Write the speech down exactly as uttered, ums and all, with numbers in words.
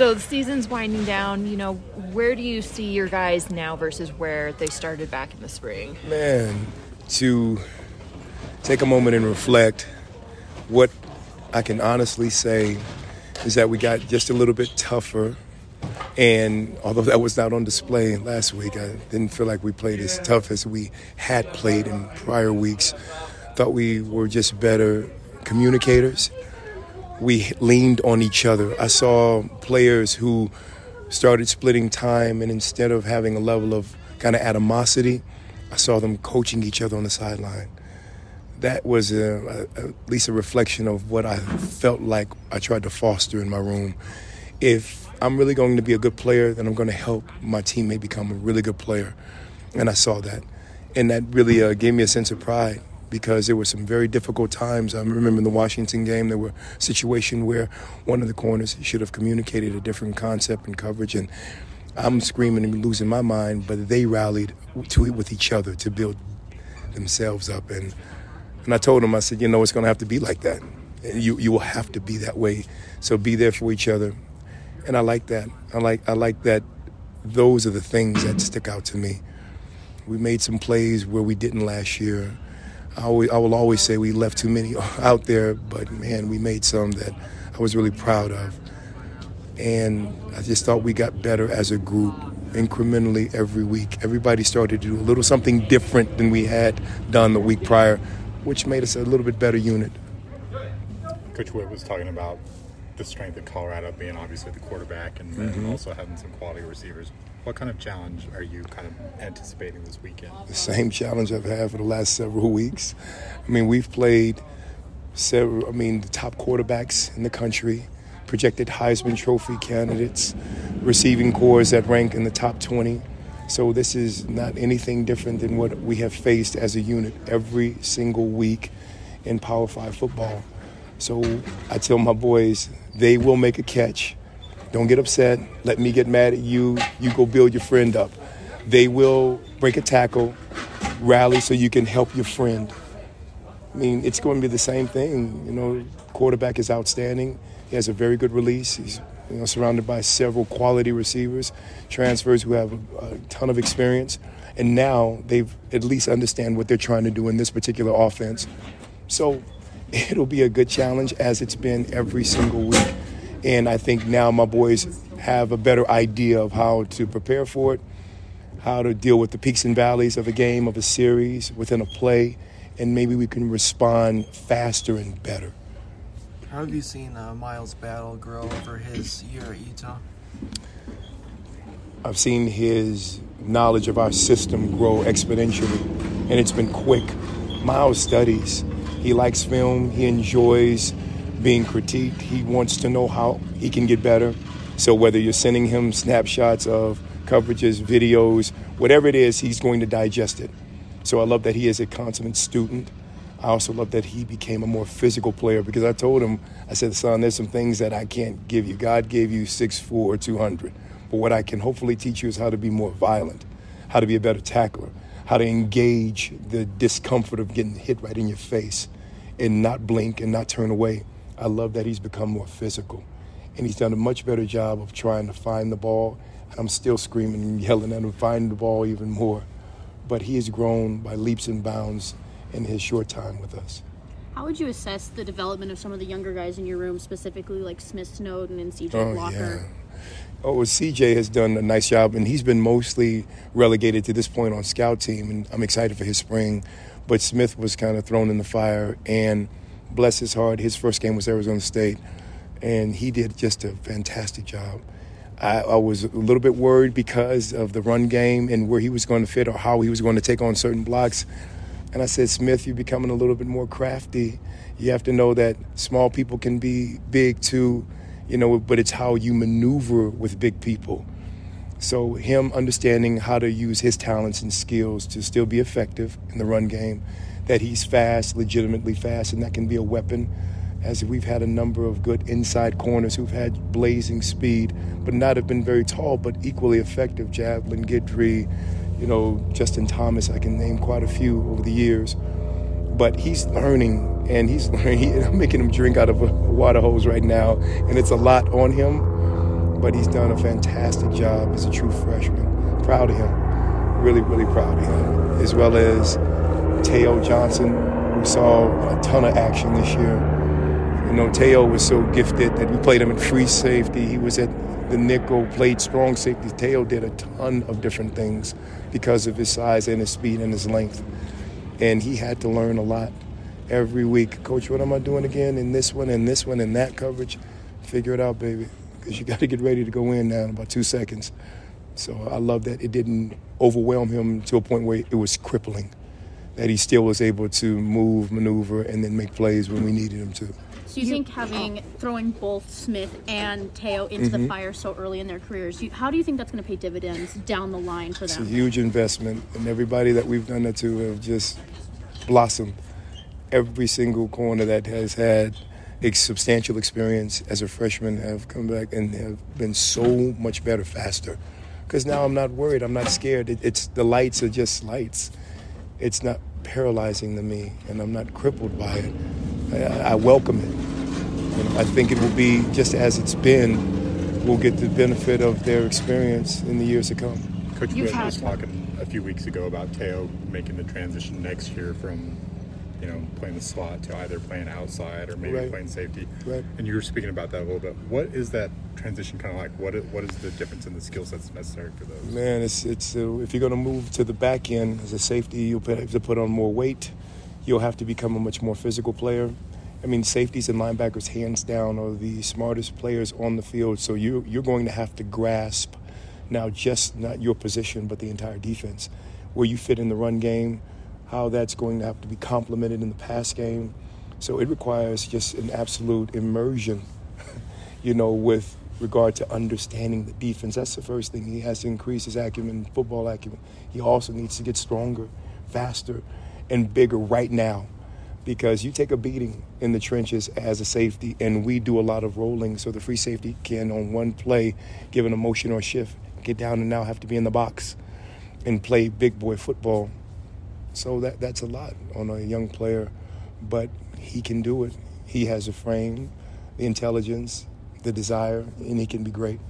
So the season's winding down. You know, where do you see your guys now versus where they started back in the spring? Man, to take a moment and reflect, what I can honestly say is that we got just a little bit tougher. And although that was not on display last week, I didn't feel like we played as tough as we had played in prior weeks. Thought we were just better communicators. We leaned on each other. I saw players who started splitting time, and instead of having a level of kind of animosity, I saw them coaching each other on the sideline. That was a, a, at least a reflection of what I felt like I tried to foster in my room. If I'm really going to be a good player, then I'm going to help my teammate become a really good player. And I saw that. And that really uh, gave me a sense of pride, because there were some very difficult times. I remember in the Washington game, there were a situation where one of the corners should have communicated a different concept and coverage. And I'm screaming and losing my mind, but they rallied to it with each other to build themselves up. And And I told him, I said, you know, it's going to have to be like that. You you will have to be that way. So be there for each other. And I like that. I like I like that. Those are the things that stick out to me. We made some plays where we didn't last year. I, always, I will always say we left too many out there, but, man, we made some that I was really proud of. And I just thought we got better as a group incrementally every week. Everybody started to do a little something different than we had done the week prior, which made us a little bit better unit. Coach Whit was talking about the strength of Colorado being obviously the quarterback and then mm-hmm. also having some quality receivers. What kind of challenge are you kind of anticipating this weekend? The same challenge I've had for the last several weeks. I mean, we've played several, I mean, the top quarterbacks in the country, projected Heisman Trophy candidates, receiving corps that rank in the top twenty. So this is not anything different than what we have faced as a unit every single week in Power Five football. So I tell my boys, they will make a catch. Don't get upset. Let me get mad at you. You go build your friend up. They will break a tackle, rally so you can help your friend. I mean, it's going to be the same thing. You know, quarterback is outstanding. He has a very good release. He's You know, surrounded by several quality receivers, transfers who have a, a ton of experience. And now they've at least understand what they're trying to do in this particular offense. So it'll be a good challenge, as it's been every single week. And I think now my boys have a better idea of how to prepare for it, how to deal with the peaks and valleys of a game, of a series, within a play. And maybe we can respond faster and better. How have you seen uh, Miles Battle grow over his year at Utah? I've seen his knowledge of our system grow exponentially, and it's been quick. Miles studies. He likes film. He enjoys being critiqued. He wants to know how he can get better. So whether you're sending him snapshots of coverages, videos, whatever it is, he's going to digest it. So I love that he is a consummate student. I also love that he became a more physical player, because I told him, I said, son, there's some things that I can't give you. God gave you six foot four or two hundred. But what I can hopefully teach you is how to be more violent, how to be a better tackler, how to engage the discomfort of getting hit right in your face and not blink and not turn away. I love that he's become more physical. And he's done a much better job of trying to find the ball. I'm still screaming and yelling at him, find the ball even more. But he has grown by leaps and bounds in his short time with us. How would you assess the development of some of the younger guys in your room, specifically like Smith Snowden and C J oh, Walker? Yeah. Oh, well, C J has done a nice job, and he's been mostly relegated to this point on scout team, and I'm excited for his spring. But Smith was kind of thrown in the fire, and bless his heart, his first game was Arizona State, and he did just a fantastic job. I, I was a little bit worried because of the run game and where he was going to fit or how he was going to take on certain blocks. And I said, Smith, you're becoming a little bit more crafty. You have to know that small people can be big too, you know, but it's how you maneuver with big people. So him understanding how to use his talents and skills to still be effective in the run game, that he's fast, legitimately fast, and that can be a weapon, as we've had a number of good inside corners who've had blazing speed, but not have been very tall, but equally effective. Javelin Guidry, you know, Justin Thomas, I can name quite a few over the years. But he's learning, and he's learning. He, I'm making him drink out of a water hose right now, and it's a lot on him. but he's done a fantastic job as a true freshman. Proud of him. Really, really proud of him. As well as Tao Johnson, who saw a ton of action this year. You know, Tao was so gifted that we played him in free safety. He was at the nickel, played strong safety. Tao did a ton of different things because of his size and his speed and his length. And he had to learn a lot every week. Coach, what am I doing again in this one and this one and that coverage? Figure it out, baby, because you got to get ready to go in now in about two seconds. So I love that it didn't overwhelm him to a point where it was crippling, that he still was able to move, maneuver, and then make plays when we needed him to. So you think having throwing both Smith and Tao into mm-hmm. the fire so early in their careers, you, how do you think that's going to pay dividends down the line for them? It's a huge investment, and everybody that we've done that to have just blossomed. Every single corner that has had a substantial experience as a freshman have come back and have been so much better, faster. Because now I'm not worried. I'm not scared. It, it's the lights are just lights. It's not paralyzing to me, and I'm not crippled by it. I, I welcome it. You know, I think it will be, just as it's been, we'll get the benefit of their experience in the years to come. Coach Whit was talking a few weeks ago about Tao making the transition next year from, you know, playing the slot to either playing outside or maybe right. playing safety. Right. And you were speaking about that a little bit. What is that transition kind of like? What is, what is the difference in the skill sets necessary for those? Man, it's it's uh, if you're going to move to the back end as a safety, you'll have to put on more weight. You'll have to become a much more physical player. I mean, safeties and linebackers, hands down, are the smartest players on the field. So you you're going to have to grasp now just not your position, but the entire defense, where you fit in the run game, how that's going to have to be complemented in the pass game. So it requires just an absolute immersion, you know, with regard to understanding the defense. That's the first thing. He has to increase his acumen, football acumen. He also needs to get stronger, faster, and bigger right now, because you take a beating in the trenches as a safety, and we do a lot of rolling, so the free safety can, on one play, give an emotion or shift, get down and now have to be in the box and play big boy football. So that that's a lot on a young player, but he can do it. He has the frame, the intelligence, the desire, and he can be great.